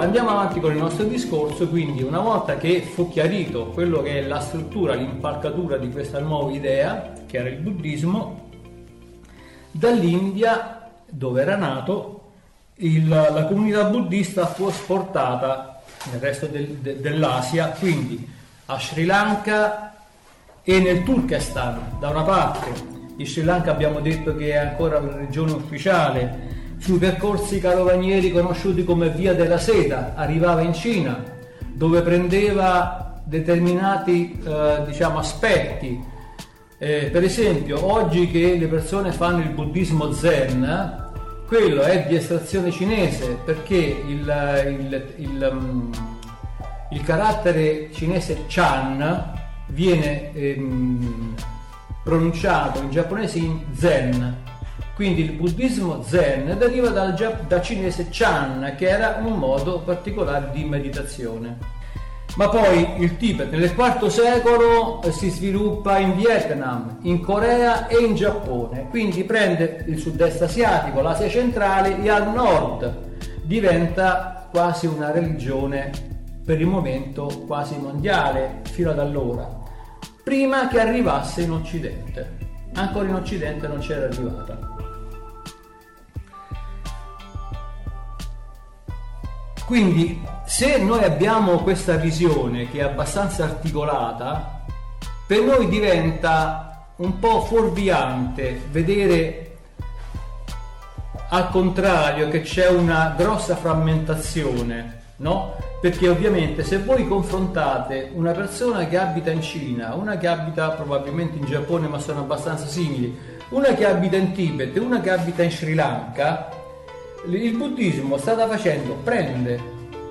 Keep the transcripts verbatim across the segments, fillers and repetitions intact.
Andiamo avanti con il nostro discorso, quindi una volta che fu chiarito quello che è la struttura, l'impalcatura di questa nuova idea, che era il buddismo, dall'India, dove era nato, il, la comunità buddista fu esportata nel resto del, de, dell'Asia, quindi a Sri Lanka e nel Turkestan. Da una parte, in Sri Lanka abbiamo detto che è ancora una regione ufficiale, sui percorsi carovanieri conosciuti come Via della Seta, arrivava in Cina, dove prendeva determinati eh, diciamo, aspetti. Eh, per esempio, oggi che le persone fanno il buddismo zen, eh, quello è di estrazione cinese, perché il, il, il, um, il carattere cinese chan viene ehm, pronunciato in giapponese in zen, quindi il buddismo zen deriva dal, dal cinese chan, che era un modo particolare di meditazione. Ma poi il Tibet nel quarto secolo si sviluppa in Vietnam, in Corea e in Giappone, quindi prende il sud-est asiatico, l'Asia centrale, e al nord diventa quasi una religione per il momento quasi mondiale fino ad allora, prima che arrivasse in Occidente. Ancora in Occidente non c'era arrivata. Quindi, se noi abbiamo questa visione che è abbastanza articolata, per noi diventa un po' fuorviante vedere al contrario che c'è una grossa frammentazione, no? Perché ovviamente se voi confrontate una persona che abita in Cina, una che abita probabilmente in Giappone ma sono abbastanza simili, una che abita in Tibet e una che abita in Sri Lanka, il buddismo stava facendo, prende,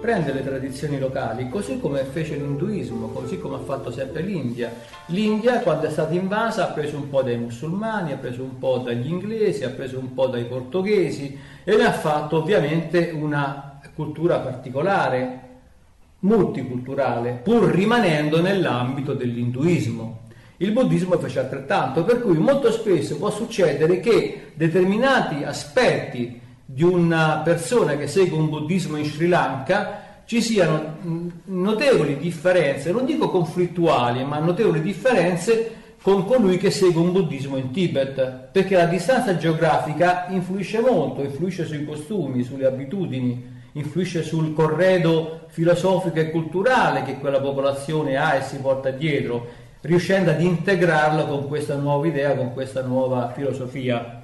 prende le tradizioni locali, così come fece l'induismo, così come ha fatto sempre l'India. L'India, quando è stata invasa, ha preso un po' dai musulmani, ha preso un po' dagli inglesi, ha preso un po' dai portoghesi e ne ha fatto ovviamente una cultura particolare, multiculturale, pur rimanendo nell'ambito dell'induismo. Il buddismo fece altrettanto, per cui molto spesso può succedere che determinati aspetti di una persona che segue un buddismo in Sri Lanka ci siano notevoli differenze, non dico conflittuali, ma notevoli differenze con colui che segue un buddismo in Tibet, perché la distanza geografica influisce molto, influisce sui costumi, sulle abitudini, influisce sul corredo filosofico e culturale che quella popolazione ha e si porta dietro, riuscendo ad integrarlo con questa nuova idea, con questa nuova filosofia.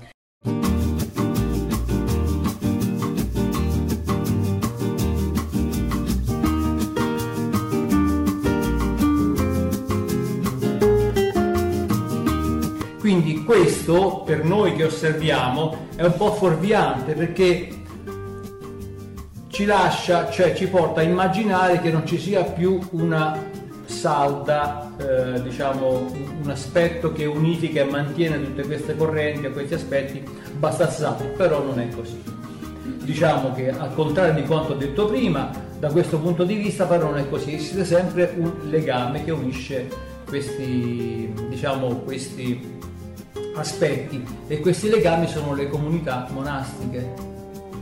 Quindi questo, per noi che osserviamo, è un po' fuorviante, perché ci lascia, cioè ci porta a immaginare che non ci sia più una salda, eh, diciamo, un aspetto che unifica e mantiene tutte queste correnti o questi aspetti abbastanza saldi, però non è così. Diciamo che, al contrario di quanto ho detto prima, da questo punto di vista però non è così, esiste sempre un legame che unisce questi, diciamo, questi aspetti, e questi legami sono le comunità monastiche,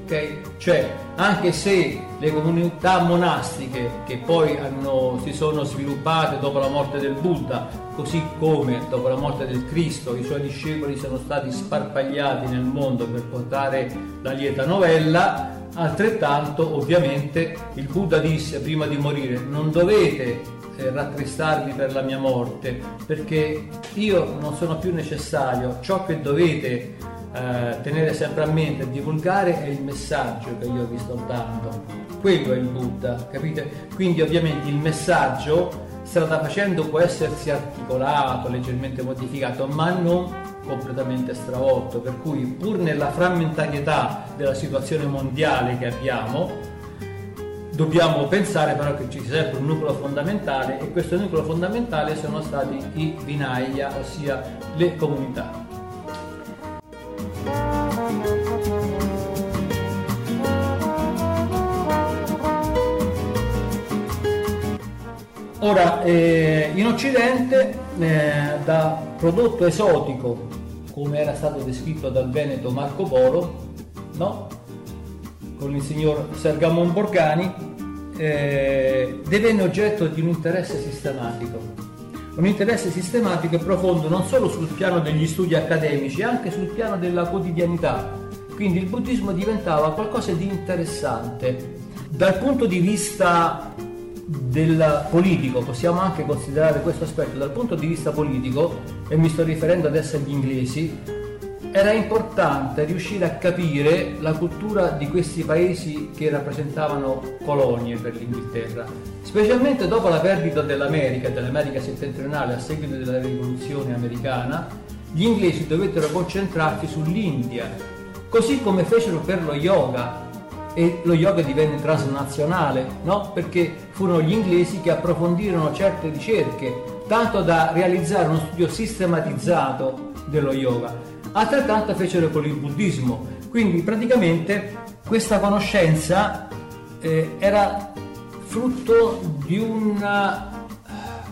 ok? Cioè, anche se le comunità monastiche che poi hanno, si sono sviluppate dopo la morte del Buddha, così come dopo la morte del Cristo i suoi discepoli sono stati sparpagliati nel mondo per portare la lieta novella, altrettanto ovviamente il Buddha disse prima di morire: non dovete rattristarvi per la mia morte, perché io non sono più necessario. Ciò che dovete eh, tenere sempre a mente e divulgare è il messaggio che io vi sto dando, quello è il Buddha, capite? Quindi ovviamente il messaggio strada facendo può essersi articolato, leggermente modificato, ma non completamente stravolto, per cui pur nella frammentarietà della situazione mondiale che abbiamo dobbiamo pensare però che ci sia sempre un nucleo fondamentale, e questo nucleo fondamentale sono stati i Vinaya, ossia le comunità. Ora, eh, in Occidente, eh, da prodotto esotico, come era stato descritto dal veneto Marco Polo, no? Con il signor Sergamon Borgani, eh, divenne oggetto di un interesse sistematico. Un interesse sistematico e profondo non solo sul piano degli studi accademici, anche sul piano della quotidianità. Quindi il buddismo diventava qualcosa di interessante. Dal punto di vista del politico, possiamo anche considerare questo aspetto, dal punto di vista politico, e mi sto riferendo adesso agli inglesi, era importante riuscire a capire la cultura di questi paesi che rappresentavano colonie per l'Inghilterra, specialmente dopo la perdita dell'America, dell'America settentrionale a seguito della rivoluzione americana. Gli inglesi dovettero concentrarsi sull'India, così come fecero per lo yoga, e lo yoga divenne transnazionale, no? Perché furono gli inglesi che approfondirono certe ricerche, tanto da realizzare uno studio sistematizzato dello yoga. Altrettanto fecero con il buddismo. Quindi praticamente questa conoscenza eh, era frutto di una,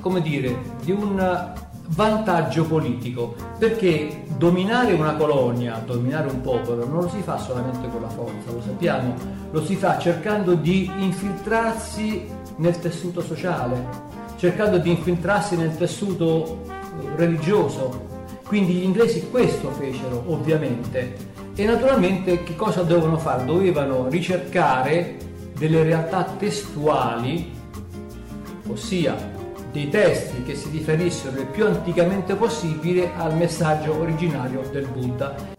come dire, di un vantaggio politico, perché dominare una colonia, dominare un popolo non lo si fa solamente con la forza, lo sappiamo, lo si fa cercando di infiltrarsi nel tessuto sociale, cercando di infiltrarsi nel tessuto religioso. Quindi gli inglesi questo fecero, ovviamente, e naturalmente che cosa dovevano fare? Dovevano ricercare delle realtà testuali, ossia dei testi che si riferissero il più anticamente possibile al messaggio originario del Buddha.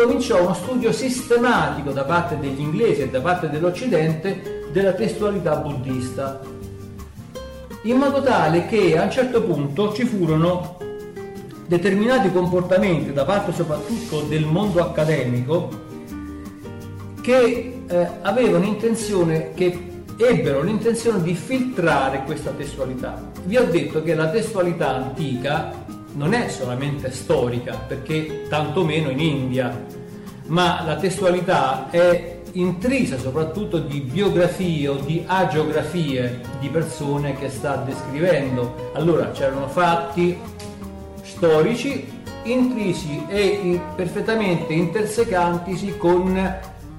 Cominciò uno studio sistematico da parte degli inglesi e da parte dell'Occidente della testualità buddista, in modo tale che a un certo punto ci furono determinati comportamenti da parte soprattutto del mondo accademico che eh, avevano intenzione, che ebbero l'intenzione di filtrare questa testualità. Vi ho detto che la testualità antica non è solamente storica, perché tantomeno in India, ma la testualità è intrisa soprattutto di biografie o di agiografie di persone che sta descrivendo. Allora c'erano fatti storici intrisi e perfettamente intersecantisi con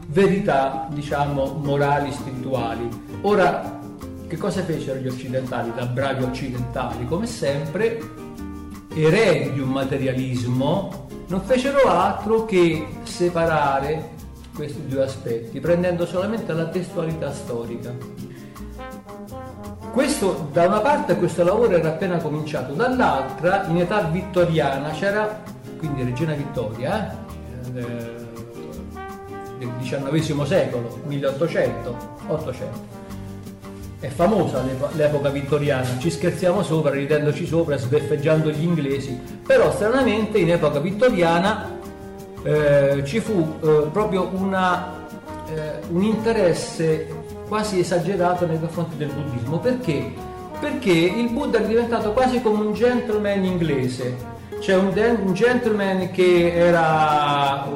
verità, diciamo, morali, spirituali. Ora, che cosa fecero gli occidentali, da bravi occidentali come sempre, eredi di un materialismo? Non fecero altro che separare questi due aspetti, prendendo solamente la testualità storica. Questo, da una parte, questo lavoro era appena cominciato, dall'altra in età vittoriana c'era, quindi regina Vittoria eh, del diciannovesimo secolo, milleottocento ottocento. È famosa l'epoca vittoriana, ci scherziamo sopra, ridendoci sopra, sbeffeggiando gli inglesi, però stranamente in epoca vittoriana eh, ci fu eh, proprio una, eh, un interesse quasi esagerato nei confronti del buddismo. Perché? Perché il Buddha è diventato quasi come un gentleman inglese, cioè un, un gentleman che era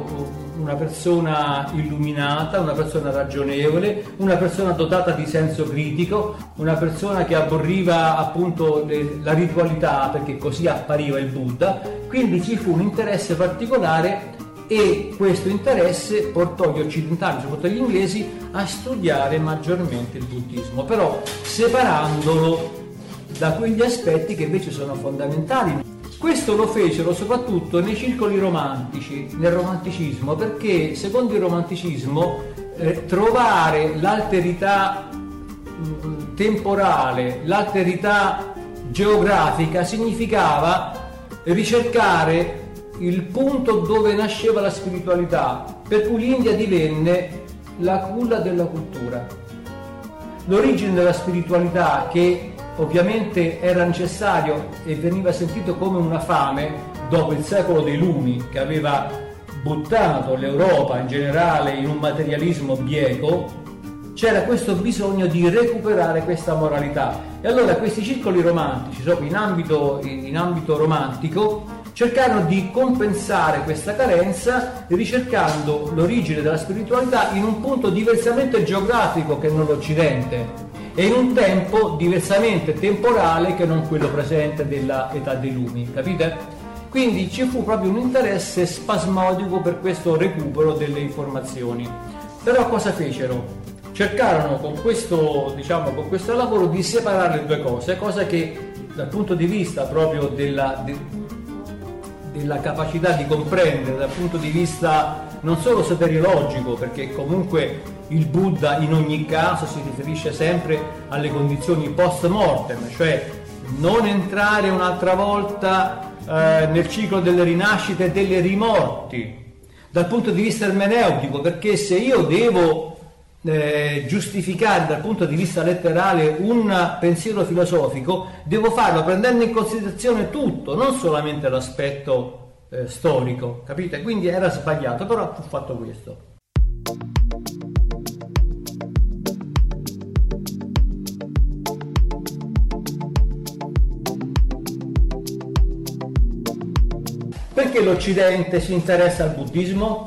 una persona illuminata, una persona ragionevole, una persona dotata di senso critico, una persona che aborriva appunto le, la ritualità, perché così appariva il Buddha. Quindi ci fu un interesse particolare e questo interesse portò gli occidentali, soprattutto gli inglesi, a studiare maggiormente il buddismo, però separandolo da quegli aspetti che invece sono fondamentali. Questo lo fecero soprattutto nei circoli romantici, nel romanticismo, perché secondo il romanticismo eh, trovare l'alterità mh, temporale, l'alterità geografica significava ricercare il punto dove nasceva la spiritualità, per cui l'India divenne la culla della cultura. L'origine della spiritualità, che ovviamente era necessario e veniva sentito come una fame dopo il secolo dei lumi, che aveva buttato l'Europa in generale in un materialismo bieco, c'era questo bisogno di recuperare questa moralità. E allora questi circoli romantici, proprio in ambito, in ambito romantico, cercarono di compensare questa carenza ricercando l'origine della spiritualità in un punto diversamente geografico che non l'Occidente e in un tempo diversamente temporale che non quello presente dell'età dei lumi, capite? Quindi ci fu proprio un interesse spasmodico per questo recupero delle informazioni. Però cosa fecero? Cercarono con questo, diciamo, con questo lavoro di separare le due cose, cosa che dal punto di vista proprio della, de, della capacità di comprendere, dal punto di vista non solo soteriologico, perché comunque il Buddha in ogni caso si riferisce sempre alle condizioni post mortem, cioè non entrare un'altra volta eh, nel ciclo delle rinascite e delle rimorti, dal punto di vista ermeneutico, perché se io devo Eh, giustificare dal punto di vista letterale un pensiero filosofico, devo farlo prendendo in considerazione tutto, non solamente l'aspetto eh, storico, capite? Quindi era sbagliato, però fu fatto questo. Perché l'Occidente si interessa al buddismo?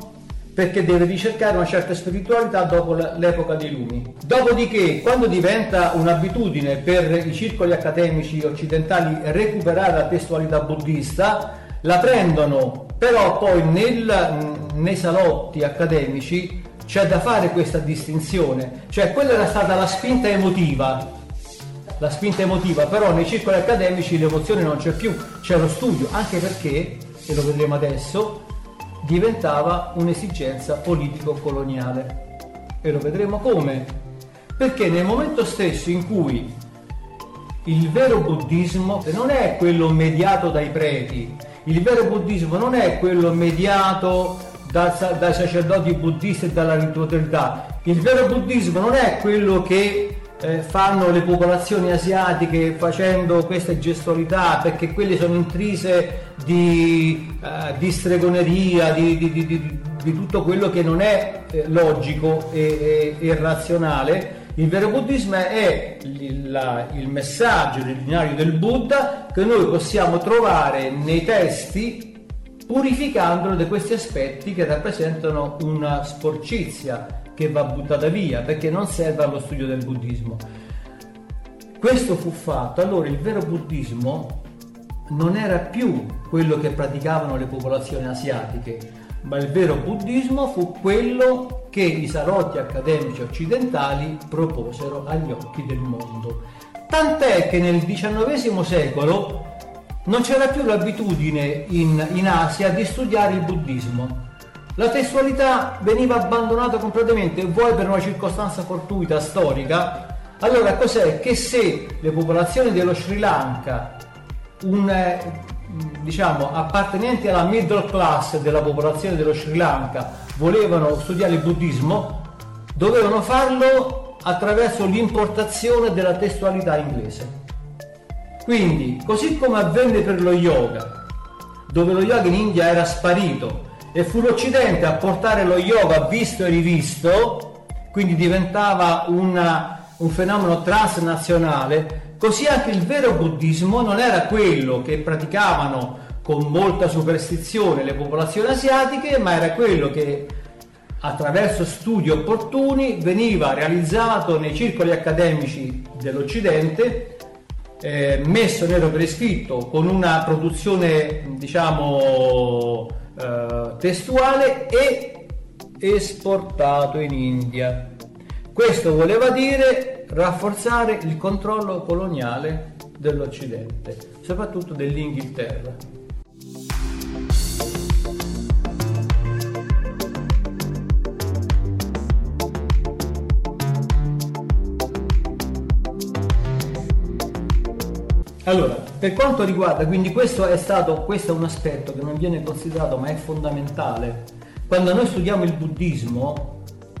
Perché deve ricercare una certa spiritualità dopo l'epoca dei lumi. Dopodiché, quando diventa un'abitudine per i circoli accademici occidentali recuperare la testualità buddista, la prendono, però poi nel, nei salotti accademici c'è da fare questa distinzione, cioè quella era stata la spinta emotiva, la spinta emotiva, però nei circoli accademici l'emozione non c'è più, c'è lo studio, anche perché, e lo vedremo adesso, diventava un'esigenza politico-coloniale. E lo vedremo come. Perché nel momento stesso in cui il vero buddismo non è quello mediato dai preti, il vero buddismo non è quello mediato dal, dai sacerdoti buddisti e dalla ritualità, il vero buddismo non è quello che eh, fanno le popolazioni asiatiche facendo queste gestualità, perché quelle sono intrise Di, uh, di stregoneria, di, di, di, di, di tutto quello che non è eh, logico e, e, e razionale. Il vero buddismo è il, la, il messaggio originario del Buddha che noi possiamo trovare nei testi, purificandolo da questi aspetti che rappresentano una sporcizia che va buttata via perché non serve allo studio del buddismo. Questo fu fatto. Allora il vero buddismo non era più quello che praticavano le popolazioni asiatiche, ma il vero buddismo fu quello che i salotti accademici occidentali proposero agli occhi del mondo. Tant'è che nel diciannovesimo secolo non c'era più l'abitudine in, in Asia di studiare il buddismo. La testualità veniva abbandonata completamente, vuoi per una circostanza fortuita storica. Allora cos'è? Che se le popolazioni dello Sri Lanka, un, diciamo, appartenenti alla middle class della popolazione dello Sri Lanka, volevano studiare il buddismo, dovevano farlo attraverso l'importazione della testualità inglese. Quindi, così come avvenne per lo yoga, dove lo yoga in India era sparito e fu l'Occidente a portare lo yoga visto e rivisto, quindi diventava una, un fenomeno transnazionale. Così anche il vero buddismo non era quello che praticavano con molta superstizione le popolazioni asiatiche, ma era quello che attraverso studi opportuni veniva realizzato nei circoli accademici dell'Occidente, eh, messo nero per iscritto con una produzione, diciamo, eh, testuale e esportato in India. Questo voleva dire rafforzare il controllo coloniale dell'Occidente, soprattutto dell'Inghilterra. Allora, per quanto riguarda, quindi questo è stato, questo è un aspetto che non viene considerato ma è fondamentale. Quando noi studiamo il buddismo,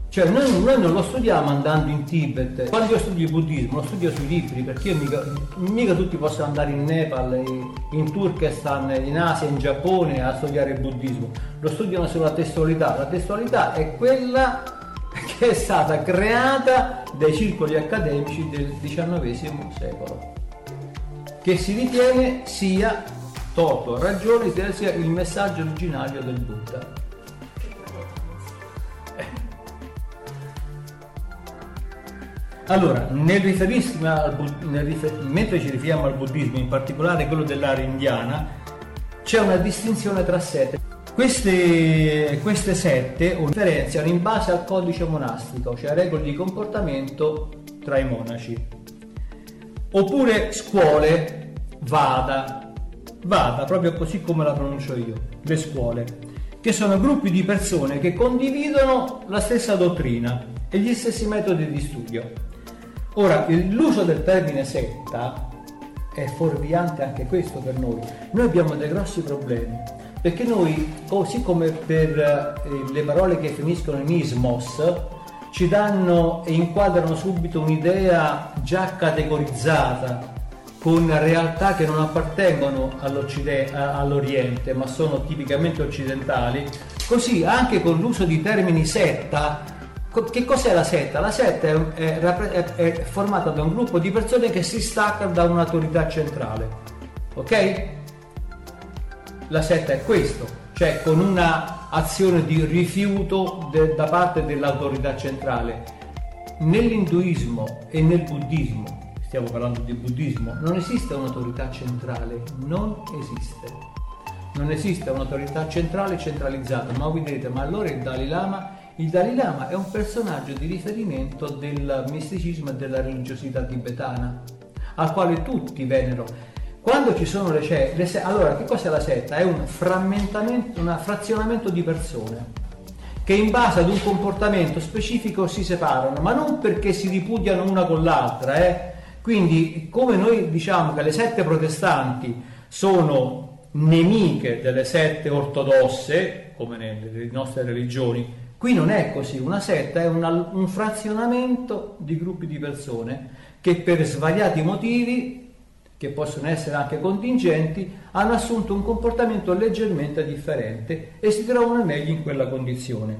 cioè noi, noi non lo studiamo andando in Tibet. Quando io studio il buddismo lo studio sui libri, perché io mica, mica tutti possono andare in Nepal, in Turkestan, in Asia, in Giappone a studiare il buddismo. Lo studiano sulla testualità. La testualità è quella che è stata creata dai circoli accademici del diciannovesimo secolo, che si ritiene sia Toto ragioni che sia il messaggio originario del Buddha. Allora, nel al, nel rifer, mentre ci riferiamo al buddismo, in particolare quello dell'area indiana, c'è una distinzione tra sette. Queste, queste sette differenziano in base al codice monastico, cioè regole di comportamento tra i monaci. Oppure scuole, vada, vada, proprio così come la pronuncio io, le scuole, che sono gruppi di persone che condividono la stessa dottrina e gli stessi metodi di studio. Ora, l'uso del termine setta è fuorviante anche questo per noi. Noi abbiamo dei grossi problemi, perché noi, così come per le parole che finiscono in ismos, ci danno e inquadrano subito un'idea già categorizzata con realtà che non appartengono all'Oriente ma sono tipicamente occidentali. Così anche con l'uso di termini setta. Che cos'è la setta? La setta è, è, è, è formata da un gruppo di persone che si stacca da un'autorità centrale, ok? La setta è questo, cioè con una azione di rifiuto de, da parte dell'autorità centrale. Nell'induismo e nel buddismo, stiamo parlando di buddismo, non esiste un'autorità centrale, non esiste. Non esiste un'autorità centrale centralizzata, ma voi direte, ma allora il Dalai Lama? Il Dalai Lama è un personaggio di riferimento del misticismo e della religiosità tibetana, al quale tutti venerano. Quando ci sono le sette, allora che cos'è la setta? È un frammentamento, un frazionamento di persone che in base ad un comportamento specifico si separano, ma non perché si ripudiano una con l'altra. Eh? Quindi, come noi diciamo che le sette protestanti sono nemiche delle sette ortodosse, come nelle nostre religioni, qui non è così. Una setta è una, un frazionamento di gruppi di persone che per svariati motivi, che possono essere anche contingenti, hanno assunto un comportamento leggermente differente e si trovano meglio in quella condizione.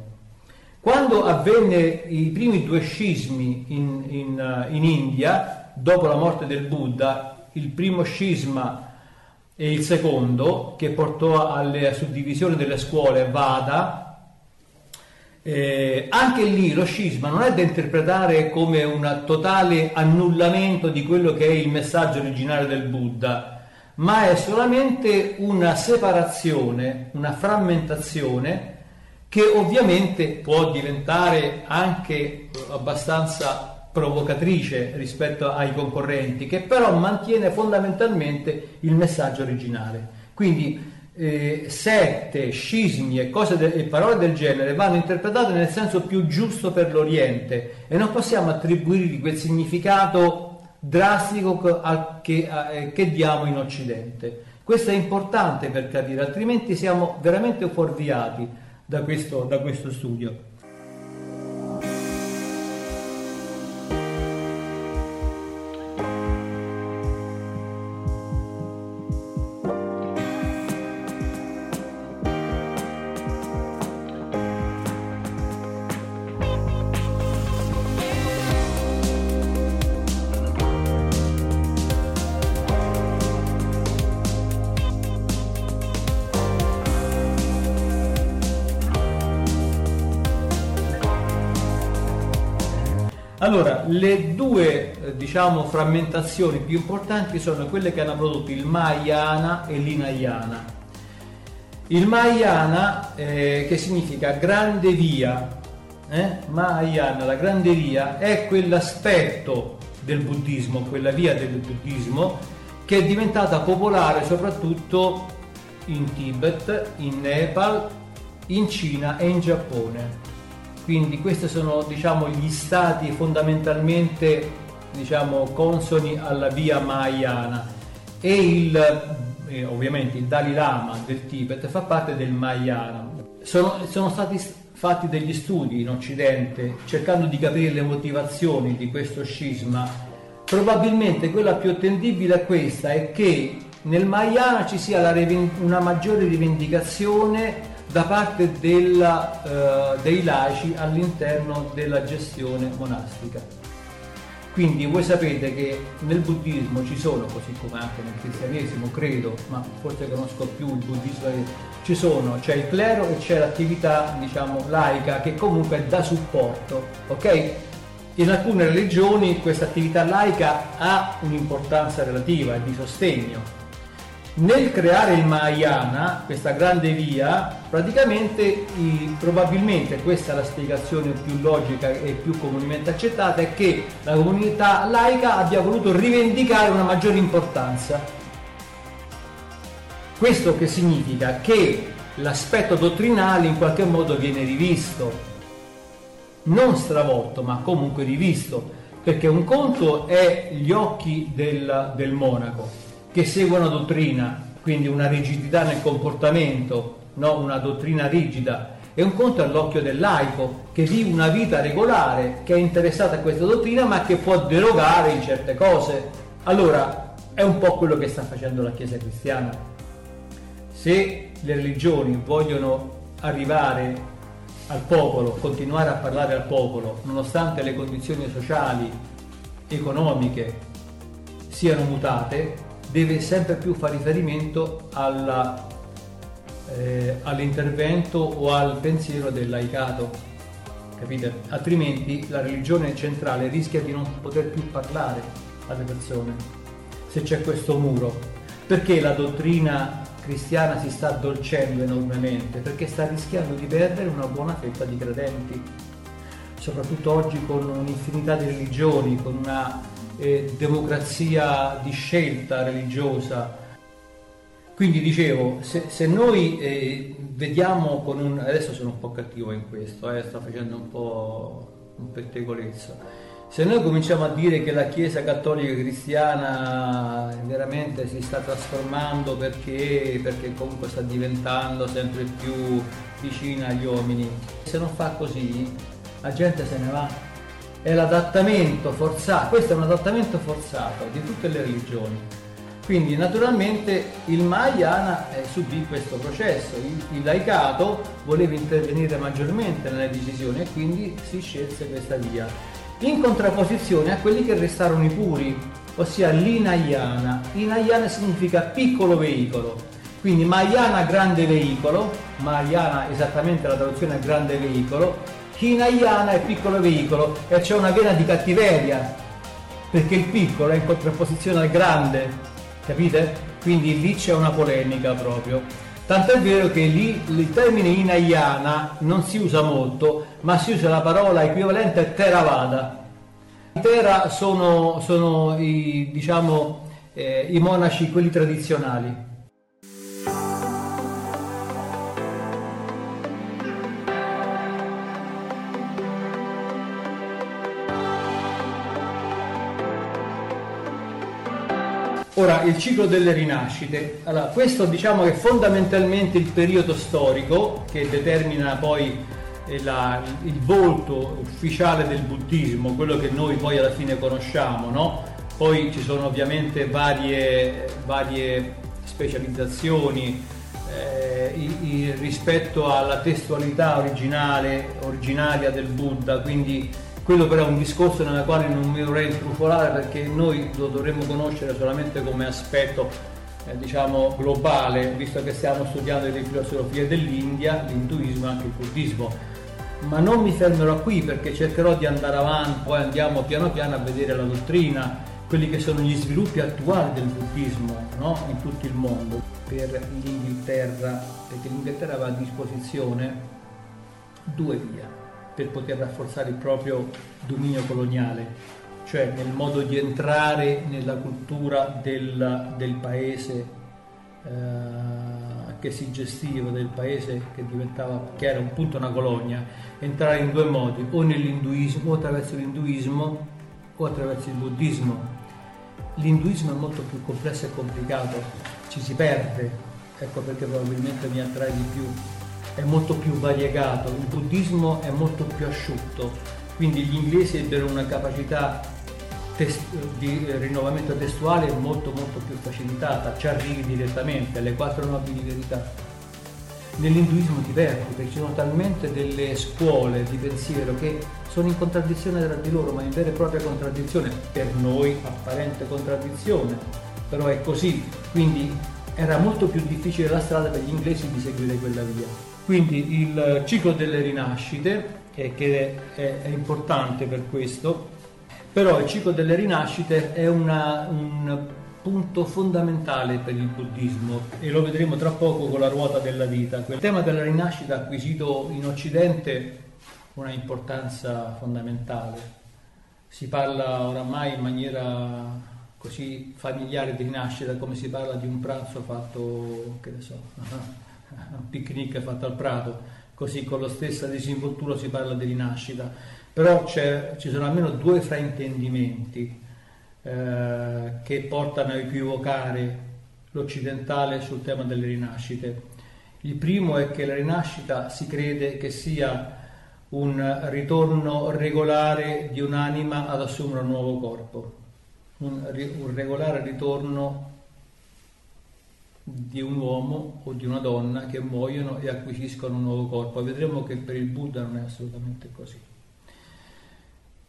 Quando avvenne i primi due scismi in, in, in India, dopo la morte del Buddha, il primo scisma e il secondo, che portò alla suddivisione delle scuole Vada, Eh, anche lì lo scisma non è da interpretare come un totale annullamento di quello che è il messaggio originario del Buddha, ma è solamente una separazione, una frammentazione che ovviamente può diventare anche abbastanza provocatrice rispetto ai concorrenti, che però mantiene fondamentalmente il messaggio originale. Quindi Eh, sette, scismi e, cose de- e parole del genere vanno interpretate nel senso più giusto per l'Oriente e non possiamo attribuirgli quel significato drastico a che, a, eh, che diamo in Occidente. Questo è importante per capire, altrimenti siamo veramente fuorviati da questo, da questo studio. Allora, le due, diciamo, frammentazioni più importanti sono quelle che hanno prodotto il Mahayana e l'Hinayana. Il Mahayana, eh, che significa grande via, eh? Mahayana, la grande via, è quell'aspetto del buddismo, quella via del buddismo, che è diventata popolare soprattutto in Tibet, in Nepal, in Cina e in Giappone. Quindi questi sono, diciamo, gli stati fondamentalmente, diciamo, consoni alla via Mahayana e il, eh, ovviamente il Dalai Lama del Tibet fa parte del Mahayana. Sono, sono stati fatti degli studi in Occidente cercando di capire le motivazioni di questo scisma. Probabilmente quella più attendibile a questa è che nel Mahayana ci sia la, una maggiore rivendicazione da parte della, eh, dei laici all'interno della gestione monastica. Quindi voi sapete che nel buddismo ci sono, così come anche nel cristianesimo credo, ma forse conosco più il buddismo, ci sono, c'è il clero e c'è l'attività, diciamo, laica, che comunque dà supporto, ok? In alcune religioni questa attività laica ha un'importanza relativa e di sostegno. Nel creare il Mahayana, questa grande via, praticamente probabilmente questa è la spiegazione più logica e più comunemente accettata, è che la comunità laica abbia voluto rivendicare una maggiore importanza. Questo che significa che l'aspetto dottrinale in qualche modo viene rivisto, non stravolto ma comunque rivisto, perché un conto è gli occhi del, del monaco, che segue una dottrina, quindi una rigidità nel comportamento, no? Una dottrina rigida, e un conto è l'occhio del laico, che vive una vita regolare, che è interessata a questa dottrina ma che può derogare in certe cose. Allora è un po' quello che sta facendo la Chiesa cristiana. Se le religioni vogliono arrivare al popolo, continuare a parlare al popolo nonostante le condizioni sociali, economiche siano mutate, deve sempre più fare riferimento alla, eh, all'intervento o al pensiero del laicato, capite? Altrimenti la religione centrale rischia di non poter più parlare alle persone, se c'è questo muro, perché la dottrina cristiana si sta addolcendo enormemente, perché sta rischiando di perdere una buona fetta di credenti, soprattutto oggi con un'infinità di religioni, con una E democrazia di scelta religiosa. Quindi dicevo, se, se noi eh, vediamo con un... adesso sono un po' cattivo in questo, eh, sto facendo un po' un pettegolezzo. Se noi cominciamo a dire che la Chiesa cattolica cristiana veramente si sta trasformando perché, perché comunque sta diventando sempre più vicina agli uomini, se non fa così la gente se ne va. È l'adattamento forzato, questo è un adattamento forzato di tutte le religioni. Quindi naturalmente il Mahayana eh, subì questo processo, il, il laicato voleva intervenire maggiormente nelle decisioni e quindi si scelse questa via, in contrapposizione a quelli che restarono i puri, ossia l'Hinayana. Hinayana significa piccolo veicolo, quindi Mahayana grande veicolo, Mahayana esattamente la traduzione è grande veicolo, Hinayana è piccolo veicolo, e c'è una vena di cattiveria, perché il piccolo è in contrapposizione al grande, capite? Quindi lì c'è una polemica proprio. Tanto è vero che lì il termine Hinayana non si usa molto, ma si usa la parola equivalente Teravada. I Tera sono, sono i, diciamo, eh, i monaci, quelli tradizionali. Ora, il ciclo delle rinascite. Allora, questo diciamo che è fondamentalmente il periodo storico che determina poi la, il volto ufficiale del buddismo, quello che noi poi alla fine conosciamo, no? Poi ci sono ovviamente varie, varie specializzazioni eh, i, i, rispetto alla testualità originale, originaria del Buddha, quindi quello però è un discorso nella quale non mi vorrei intrufolare, perché noi lo dovremmo conoscere solamente come aspetto eh, diciamo globale, visto che stiamo studiando le filosofie dell'India, l'induismo e anche il buddismo. Ma non mi fermerò qui, perché cercherò di andare avanti, poi andiamo piano piano a vedere la dottrina, quelli che sono gli sviluppi attuali del buddismo, no? In tutto il mondo, per l'Inghilterra, perché l'Inghilterra aveva a disposizione due vie per poter rafforzare il proprio dominio coloniale, cioè nel modo di entrare nella cultura del, del paese eh, che si gestiva, del paese che diventava, che era appunto una colonia, entrare in due modi, o nell'induismo, o attraverso l'induismo, o attraverso il buddismo. L'induismo è molto più complesso e complicato, ci si perde, ecco perché probabilmente mi attrae di più. È molto più variegato, il buddismo è molto più asciutto, quindi gli inglesi ebbero una capacità test- di rinnovamento testuale molto molto più facilitata, ci arrivi direttamente alle quattro nobili verità. nell'induismo diversi, perché ci sono talmente delle scuole di pensiero che sono in contraddizione tra di loro, ma in vera e propria contraddizione, per noi apparente contraddizione, però è così. Quindi era molto più difficile la strada per gli inglesi di seguire quella via. Quindi il ciclo delle rinascite, eh, che è, è importante per questo, però il ciclo delle rinascite è una, un punto fondamentale per il buddismo, e lo vedremo tra poco con la ruota della vita. Il tema della rinascita ha acquisito in Occidente una importanza fondamentale. Si parla oramai in maniera così familiare di rinascita come si parla di un pranzo fatto, che ne so, un picnic fatto al prato. Così, con la stessa disinvoltura si parla di rinascita, però c'è, ci sono almeno due fraintendimenti eh, che portano a equivocare l'occidentale sul tema delle rinascite. Il primo è che la rinascita si crede che sia un ritorno regolare di un'anima ad assumere un nuovo corpo. Un, un regolare ritorno di un uomo o di una donna che muoiono e acquisiscono un nuovo corpo. Vedremo che per il Buddha non è assolutamente così.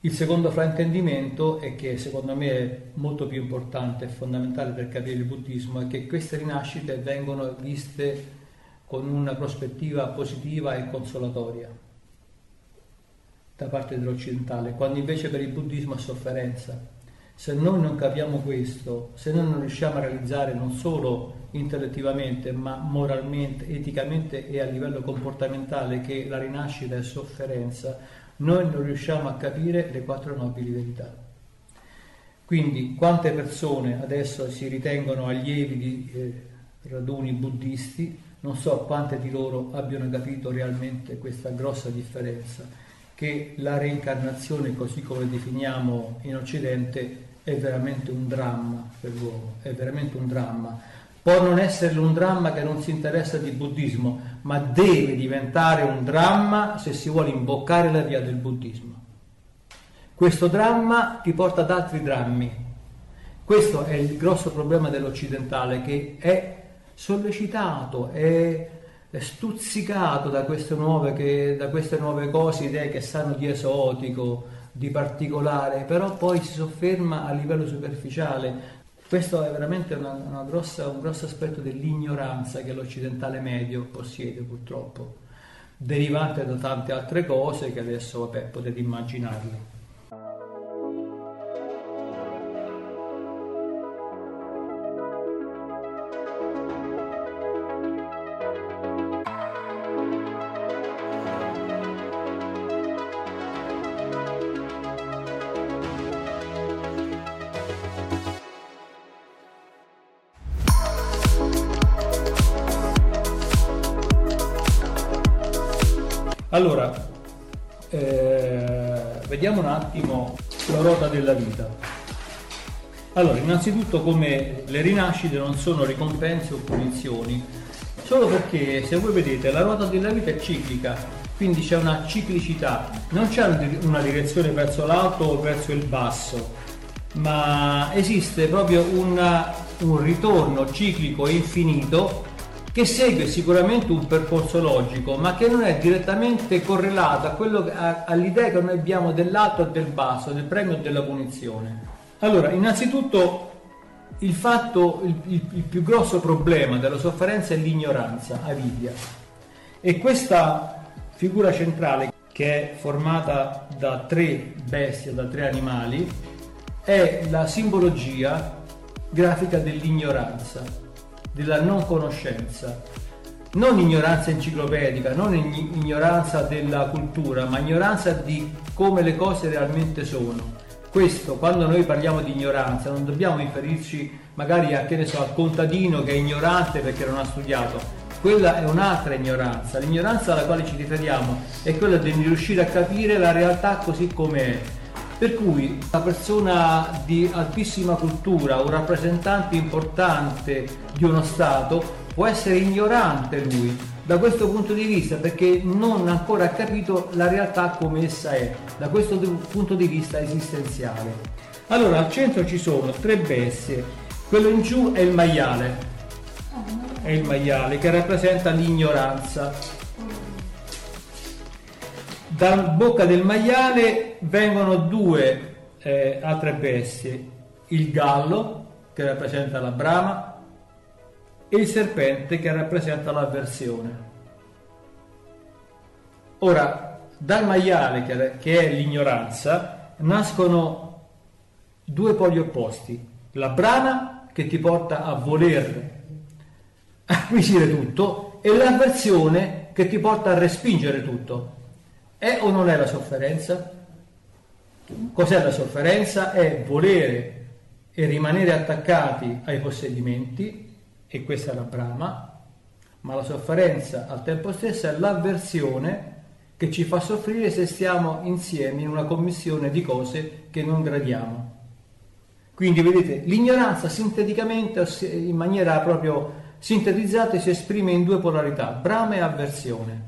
Il secondo fraintendimento, e che secondo me è molto più importante e fondamentale per capire il buddismo, è che queste rinascite vengono viste con una prospettiva positiva e consolatoria da parte dell'occidentale, quando invece per il buddismo è sofferenza. Se noi non capiamo questo, se noi non riusciamo a realizzare non solo intellettivamente ma moralmente, eticamente e a livello comportamentale che la rinascita è sofferenza, noi non riusciamo a capire le quattro nobili verità. Quindi quante persone adesso si ritengono allievi di eh, raduni buddisti, non so quante di loro abbiano capito realmente questa grossa differenza, che la reincarnazione, così come definiamo in Occidente, è veramente un dramma per l'uomo, è veramente un dramma. Può non essere un dramma che non si interessa di buddismo, ma deve diventare un dramma se si vuole imboccare la via del buddismo. Questo dramma ti porta ad altri drammi. Questo è il grosso problema dell'occidentale, che è sollecitato, è stuzzicato da queste nuove, che, da queste nuove cose, idee che sanno di esotico, di particolare, però poi si sofferma a livello superficiale. Questo è veramente una, una grossa, un grosso aspetto dell'ignoranza che l'occidentale medio possiede, purtroppo, derivante da tante altre cose che adesso, vabbè, potete immaginarle. Allora, eh, vediamo un attimo la ruota della vita. Allora, innanzitutto, come le rinascite non sono ricompense o punizioni, solo perché, se voi vedete, la ruota della vita è ciclica, quindi c'è una ciclicità, non c'è una direzione verso l'alto o verso il basso, ma esiste proprio una, un ritorno ciclico e infinito che segue sicuramente un percorso logico, ma che non è direttamente correlato a quello, a, all'idea che noi abbiamo dell'alto e del basso, del premio e della punizione. Allora, innanzitutto il fatto, il, il, il più grosso problema della sofferenza è l'ignoranza, avidya. E questa figura centrale, che è formata da tre bestie, da tre animali, è la simbologia grafica dell'ignoranza, della non conoscenza, non ignoranza enciclopedica, non ignoranza della cultura, ma ignoranza di come le cose realmente sono. Questo, quando noi parliamo di ignoranza, non dobbiamo riferirci magari a, che ne so, al contadino che è ignorante perché non ha studiato. Quella è un'altra ignoranza. L'ignoranza alla quale ci riferiamo è quella di riuscire a capire la realtà così com'è. Per cui una persona di altissima cultura, un rappresentante importante di uno Stato, può essere ignorante lui da questo punto di vista, perché non ancora ha capito la realtà come essa è, da questo punto di vista esistenziale. Allora, al centro ci sono tre bestie, quello in giù è il maiale. è il maiale, che rappresenta l'ignoranza. Dalla bocca del maiale vengono due eh, altre bestie, il gallo, che rappresenta la brama, e il serpente, che rappresenta l'avversione. Ora, dal maiale, che è l'ignoranza, nascono due poli opposti, la brama, che ti porta a voler acquisire tutto, e l'avversione, che ti porta a respingere tutto. È o non è la sofferenza? Cos'è la sofferenza? È volere e rimanere attaccati ai possedimenti, e questa è la brama, ma la sofferenza al tempo stesso è l'avversione che ci fa soffrire se stiamo insieme in una commissione di cose che non gradiamo. Quindi vedete, l'ignoranza sinteticamente, in maniera proprio sintetizzata, si esprime in due polarità, brama e avversione.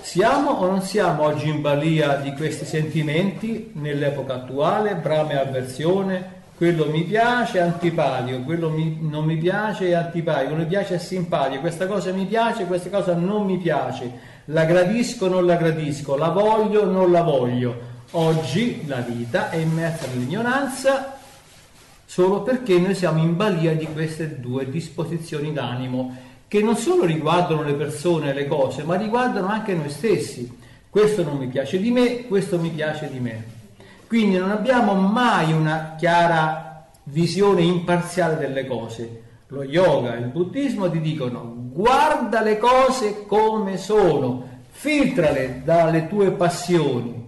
Siamo o non siamo oggi in balia di questi sentimenti nell'epoca attuale, brama e avversione, quello mi piace è antipatico, quello mi, non mi piace è antipatico, quello mi piace è simpatico, questa cosa mi piace, questa cosa non mi piace, la gradisco o non la gradisco, la voglio o non la voglio. Oggi la vita è immersa nell'ignoranza solo perché noi siamo in balia di queste due disposizioni d'animo, che non solo riguardano le persone e le cose, ma riguardano anche noi stessi. Questo non mi piace di me, questo mi piace di me. Quindi non abbiamo mai una chiara visione imparziale delle cose. Lo yoga e il buddismo ti dicono: guarda le cose come sono, filtrale dalle tue passioni.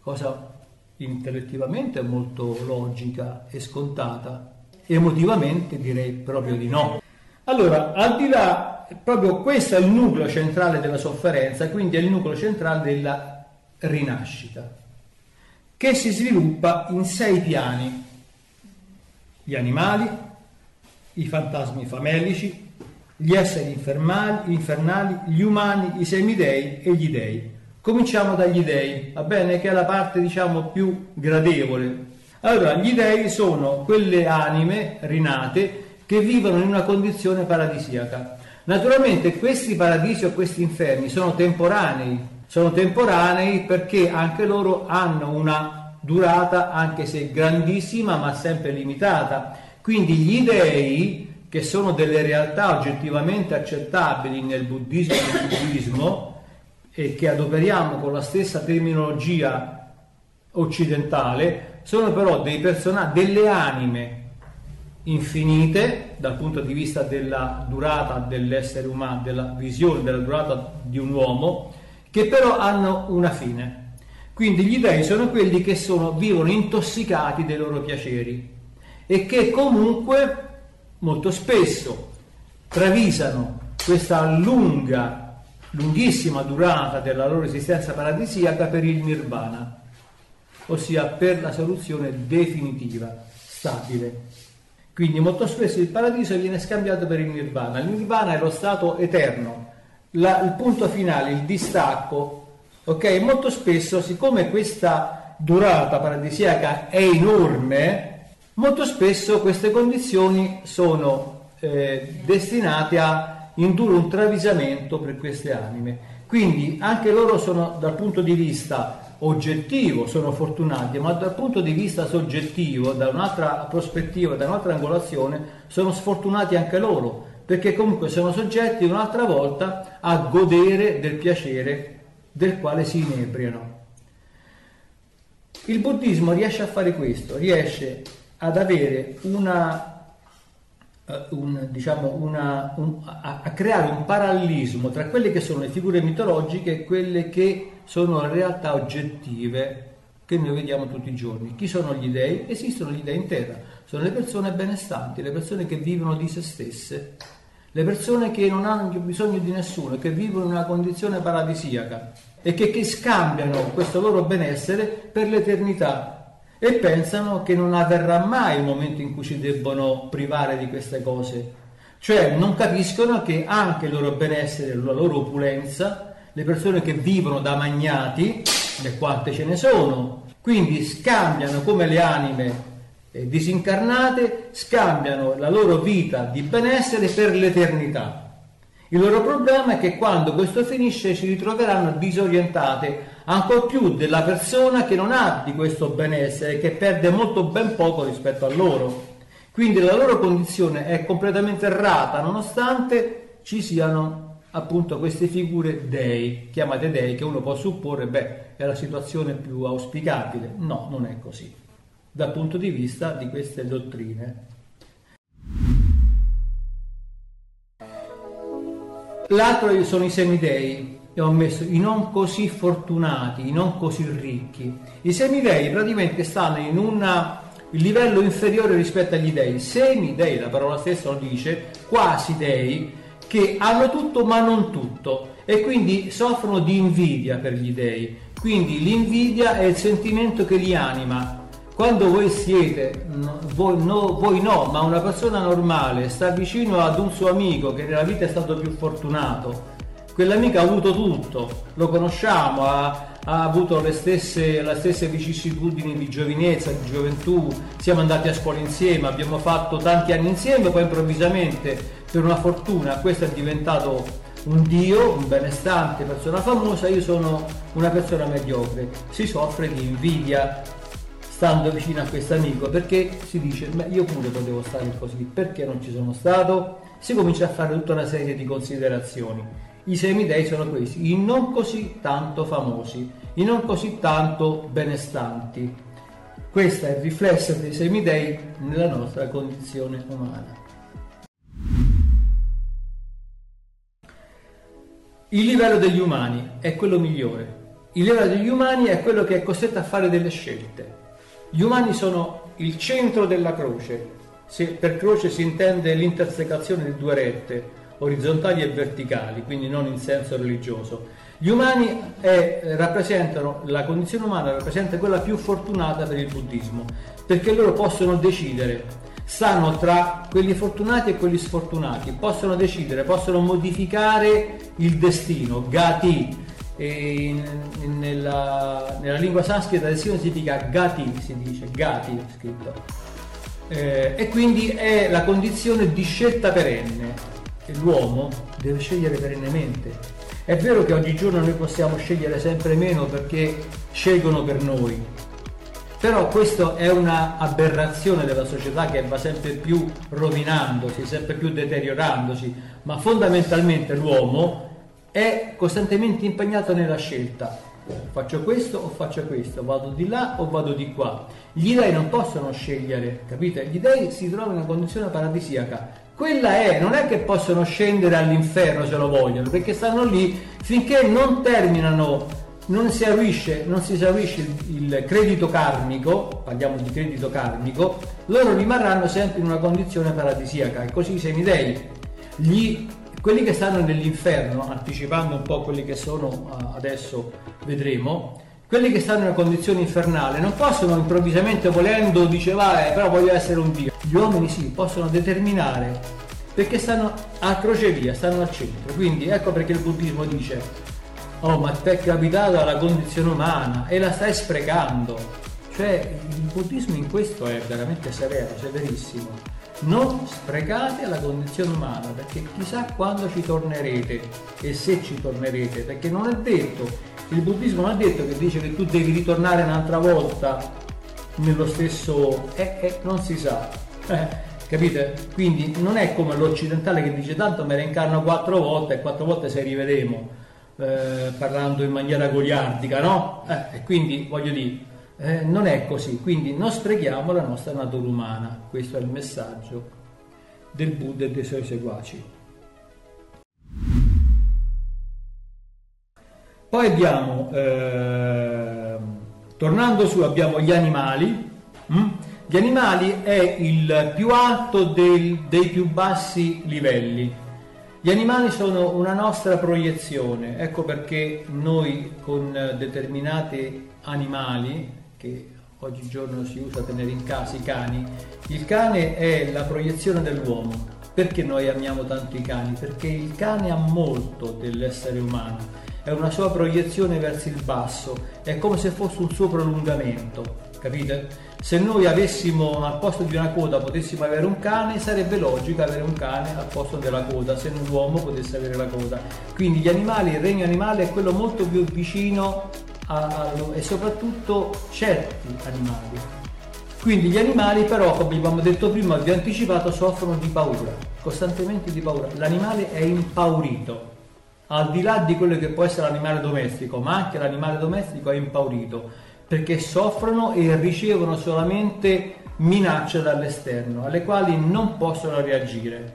Cosa intellettivamente molto logica e scontata, emotivamente direi proprio di no. Allora, al di là, proprio questo è il nucleo centrale della sofferenza, quindi è il nucleo centrale della rinascita, che si sviluppa in sei piani: gli animali, i fantasmi famelici, gli esseri infernali, infernali, gli umani, i semidei e gli dei. Cominciamo dagli dei, va bene? Che è la parte, diciamo, più gradevole. Allora, gli dei sono quelle anime rinate che vivono in una condizione paradisiaca. Naturalmente questi paradisi o questi inferni sono temporanei, sono temporanei perché anche loro hanno una durata, anche se grandissima, ma sempre limitata. Quindi gli dei, che sono delle realtà oggettivamente accettabili nel buddismo e nel buddismo, e che adoperiamo con la stessa terminologia occidentale, sono però dei personaggi, delle anime infinite dal punto di vista della durata dell'essere umano, della visione della durata di un uomo, che però hanno una fine. Quindi gli dei sono quelli che sono, vivono intossicati dei loro piaceri e che comunque molto spesso travisano questa lunga, lunghissima durata della loro esistenza paradisiaca per il nirvana, ossia per la soluzione definitiva, stabile. Quindi molto spesso il paradiso viene scambiato per il nirvana. Il nirvana è lo stato eterno, la, il punto finale, il distacco. Ok? Molto spesso, siccome questa durata paradisiaca è enorme, molto spesso queste condizioni sono eh, destinate a indurre un travisamento per queste anime. Quindi anche loro sono, dal punto di vista oggettivo, sono fortunati, ma dal punto di vista soggettivo, da un'altra prospettiva, da un'altra angolazione, sono sfortunati anche loro, perché comunque sono soggetti un'altra volta a godere del piacere del quale si inebriano. Il buddismo riesce a fare questo, riesce ad avere una Un, diciamo una, un, a, a creare un parallelismo tra quelle che sono le figure mitologiche e quelle che sono realtà oggettive che noi vediamo tutti i giorni. Chi sono gli dei? Esistono gli dei in terra, sono le persone benestanti, le persone che vivono di se stesse, le persone che non hanno bisogno di nessuno, che vivono in una condizione paradisiaca e che, che scambiano questo loro benessere per l'eternità, e pensano che non avverrà mai il momento in cui si debbono privare di queste cose. Cioè non capiscono che anche il loro benessere, la loro opulenza, le persone che vivono da magnati, le quante ce ne sono, quindi scambiano come le anime eh, disincarnate scambiano la loro vita di benessere per l'eternità. Il loro problema è che quando questo finisce si ritroveranno disorientate ancor più della persona che non ha di questo benessere, che perde molto ben poco rispetto a loro. Quindi la loro condizione è completamente errata, nonostante ci siano appunto queste figure dei, chiamate dei, che uno può supporre, beh, è la situazione più auspicabile. No, non è così, dal punto di vista di queste dottrine. L'altro sono i semidei, che ho messo i non così fortunati, i non così ricchi. I semidei praticamente stanno in un livello inferiore rispetto agli dei. Semidei, la parola stessa lo dice, quasi dei, che hanno tutto ma non tutto, e quindi soffrono di invidia per gli dei. Quindi l'invidia è il sentimento che li anima. Quando voi siete, voi no, voi no, ma una persona normale sta vicino ad un suo amico che nella vita è stato più fortunato, quell'amico ha avuto tutto, lo conosciamo, ha, ha avuto le stesse, le stesse vicissitudini di giovinezza, di gioventù, siamo andati a scuola insieme, abbiamo fatto tanti anni insieme, poi improvvisamente per una fortuna questo è diventato un dio, un benestante, persona famosa, io sono una persona mediocre, si soffre di invidia stando vicino a questo amico, perché si dice, ma io pure potevo stare così, perché non ci sono stato? Si comincia a fare tutta una serie di considerazioni. I semidei sono questi, i non così tanto famosi, i non così tanto benestanti. Questo è il riflesso dei semidei nella nostra condizione umana. Il livello degli umani è quello migliore. Il livello degli umani è quello che è costretto a fare delle scelte. Gli umani sono il centro della croce, se per croce si intende l'intersecazione di due rette, orizzontali e verticali, quindi non in senso religioso. Gli umani è, rappresentano, la condizione umana rappresenta quella più fortunata per il buddismo, perché loro possono decidere, stanno tra quelli fortunati e quelli sfortunati, possono decidere, possono modificare il destino, Gati. E in, in, nella, nella lingua sanscrita il destino significa Gati, si dice Gati scritto, eh, e quindi è la condizione di scelta perenne e l'uomo deve scegliere perennemente. È vero che oggigiorno noi possiamo scegliere sempre meno perché scelgono per noi, però questa è una aberrazione della società che va sempre più rovinandosi, sempre più deteriorandosi, ma fondamentalmente l'uomo è costantemente impegnato nella scelta, faccio questo o faccio questo, vado di là o vado di qua. Gli dei non possono scegliere, capite? Gli dei si trovano in una condizione paradisiaca, quella è, non è che possono scendere all'inferno se lo vogliono, perché stanno lì finché non terminano, non si esaurisce, non si esaurisce il, il credito karmico, parliamo di credito karmico, loro rimarranno sempre in una condizione paradisiaca, e così i semidei, gli quelli che stanno nell'inferno, anticipando un po' quelli che sono, adesso vedremo, quelli che stanno in una condizione infernale non possono improvvisamente, volendo, dice vai, però voglio essere un dio. Gli uomini sì, possono determinare, perché stanno a crocevia, stanno al centro. Quindi ecco perché il buddismo dice, oh ma ti è capitata la condizione umana e la stai sprecando. Cioè il buddismo in questo è veramente severo, severissimo. Non sprecate la condizione umana, perché chissà quando ci tornerete e se ci tornerete, perché non è detto, il buddismo non è detto che dice che tu devi ritornare un'altra volta nello stesso, eh, eh non si sa, eh, capite? Quindi non è come l'occidentale che dice tanto me reincarno quattro volte e quattro volte se rivedemo, eh, parlando in maniera goliardica, no? Eh, e quindi voglio dire, Eh, non è così, quindi non sprechiamo la nostra natura umana. Questo è il messaggio del Buddha e dei suoi seguaci. Poi abbiamo, eh, tornando su, abbiamo gli animali. Mm? Gli animali è il più alto del, dei più bassi livelli. Gli animali sono una nostra proiezione, ecco perché noi con determinati animali, che oggigiorno si usa tenere in casa, i cani, il cane è la proiezione dell'uomo. Perché noi amiamo tanto i cani? Perché il cane ha molto dell'essere umano, è una sua proiezione verso il basso, è come se fosse un suo prolungamento, capite? Se noi avessimo al posto di una coda potessimo avere un cane, sarebbe logico avere un cane al posto della coda, se un uomo potesse avere la coda. Quindi gli animali, il regno animale è quello molto più vicino a, a, e soprattutto certi animali. Quindi gli animali però, come abbiamo detto prima, vi ho anticipato, soffrono di paura, costantemente di paura. L'animale è impaurito. Al di là di quello che può essere l'animale domestico, ma anche l'animale domestico è impaurito, perché soffrono e ricevono solamente minacce dall'esterno, alle quali non possono reagire.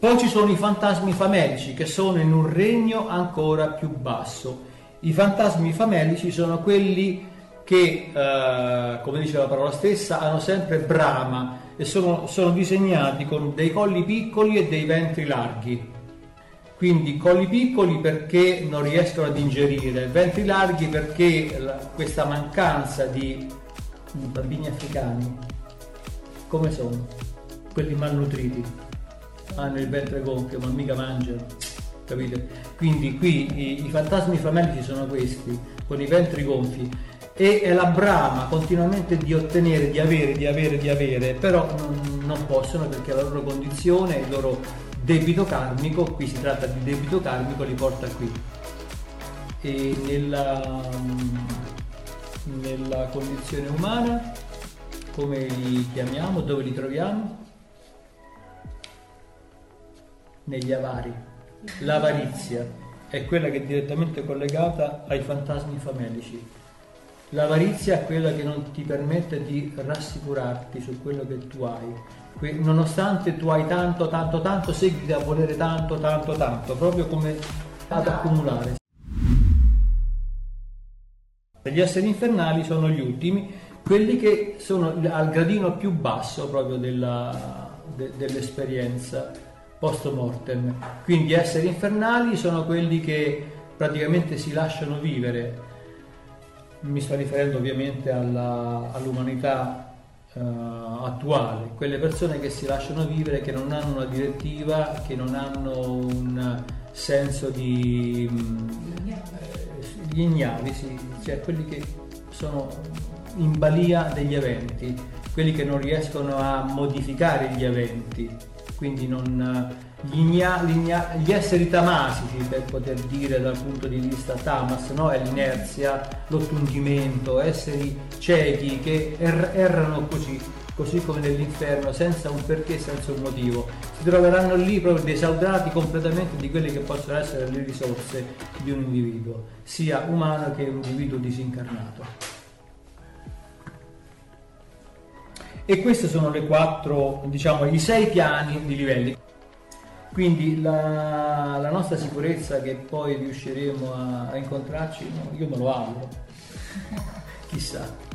Poi ci sono i fantasmi famelici, che sono in un regno ancora più basso. I fantasmi famelici sono quelli che, eh, come dice la parola stessa, hanno sempre brama, e sono, sono disegnati con dei colli piccoli e dei ventri larghi. Quindi colli piccoli perché non riescono ad ingerire, ventri larghi perché la, questa mancanza di, di bambini africani, come sono? Quelli malnutriti, hanno il ventre gonfio ma mica mangiano, capite? Quindi qui i, i fantasmi famelici sono questi, con i ventri gonfi. E è la brama continuamente di ottenere, di avere, di avere, di avere, però non possono, perché la loro condizione, il loro debito karmico, qui si tratta di debito karmico, li porta qui. E nella, nella condizione umana, come li chiamiamo, dove li troviamo? Negli avari. L'avarizia è quella che è direttamente collegata ai fantasmi famelici. L'avarizia è quella che non ti permette di rassicurarti su quello che tu hai, nonostante tu hai tanto, tanto, tanto, seguiti a volere tanto, tanto, tanto, proprio come ad accumulare. Gli esseri infernali sono gli ultimi, quelli che sono al gradino più basso proprio della, de, dell'esperienza post-mortem. Quindi gli esseri infernali sono quelli che praticamente si lasciano vivere. Mi sto riferendo ovviamente alla, all'umanità eh, attuale, quelle persone che si lasciano vivere, che non hanno una direttiva, che non hanno un senso di... Eh, gli ignavi, sì, cioè quelli che sono in balia degli eventi, quelli che non riescono a modificare gli eventi, quindi non... Gli, igna, gli, igna, gli esseri tamasici, per poter dire dal punto di vista tamas, no? È l'inerzia, l'ottungimento, esseri ciechi che er, errano così, così come nell'inferno, senza un perché, senza un motivo. Si troveranno lì proprio desaudati completamente di quelle che possono essere le risorse di un individuo, sia umano che un individuo disincarnato. E questi sono le quattro, diciamo, i sei piani di livelli. Quindi la, la nostra sicurezza che poi riusciremo a, a incontrarci, no, io me lo auguro, chissà.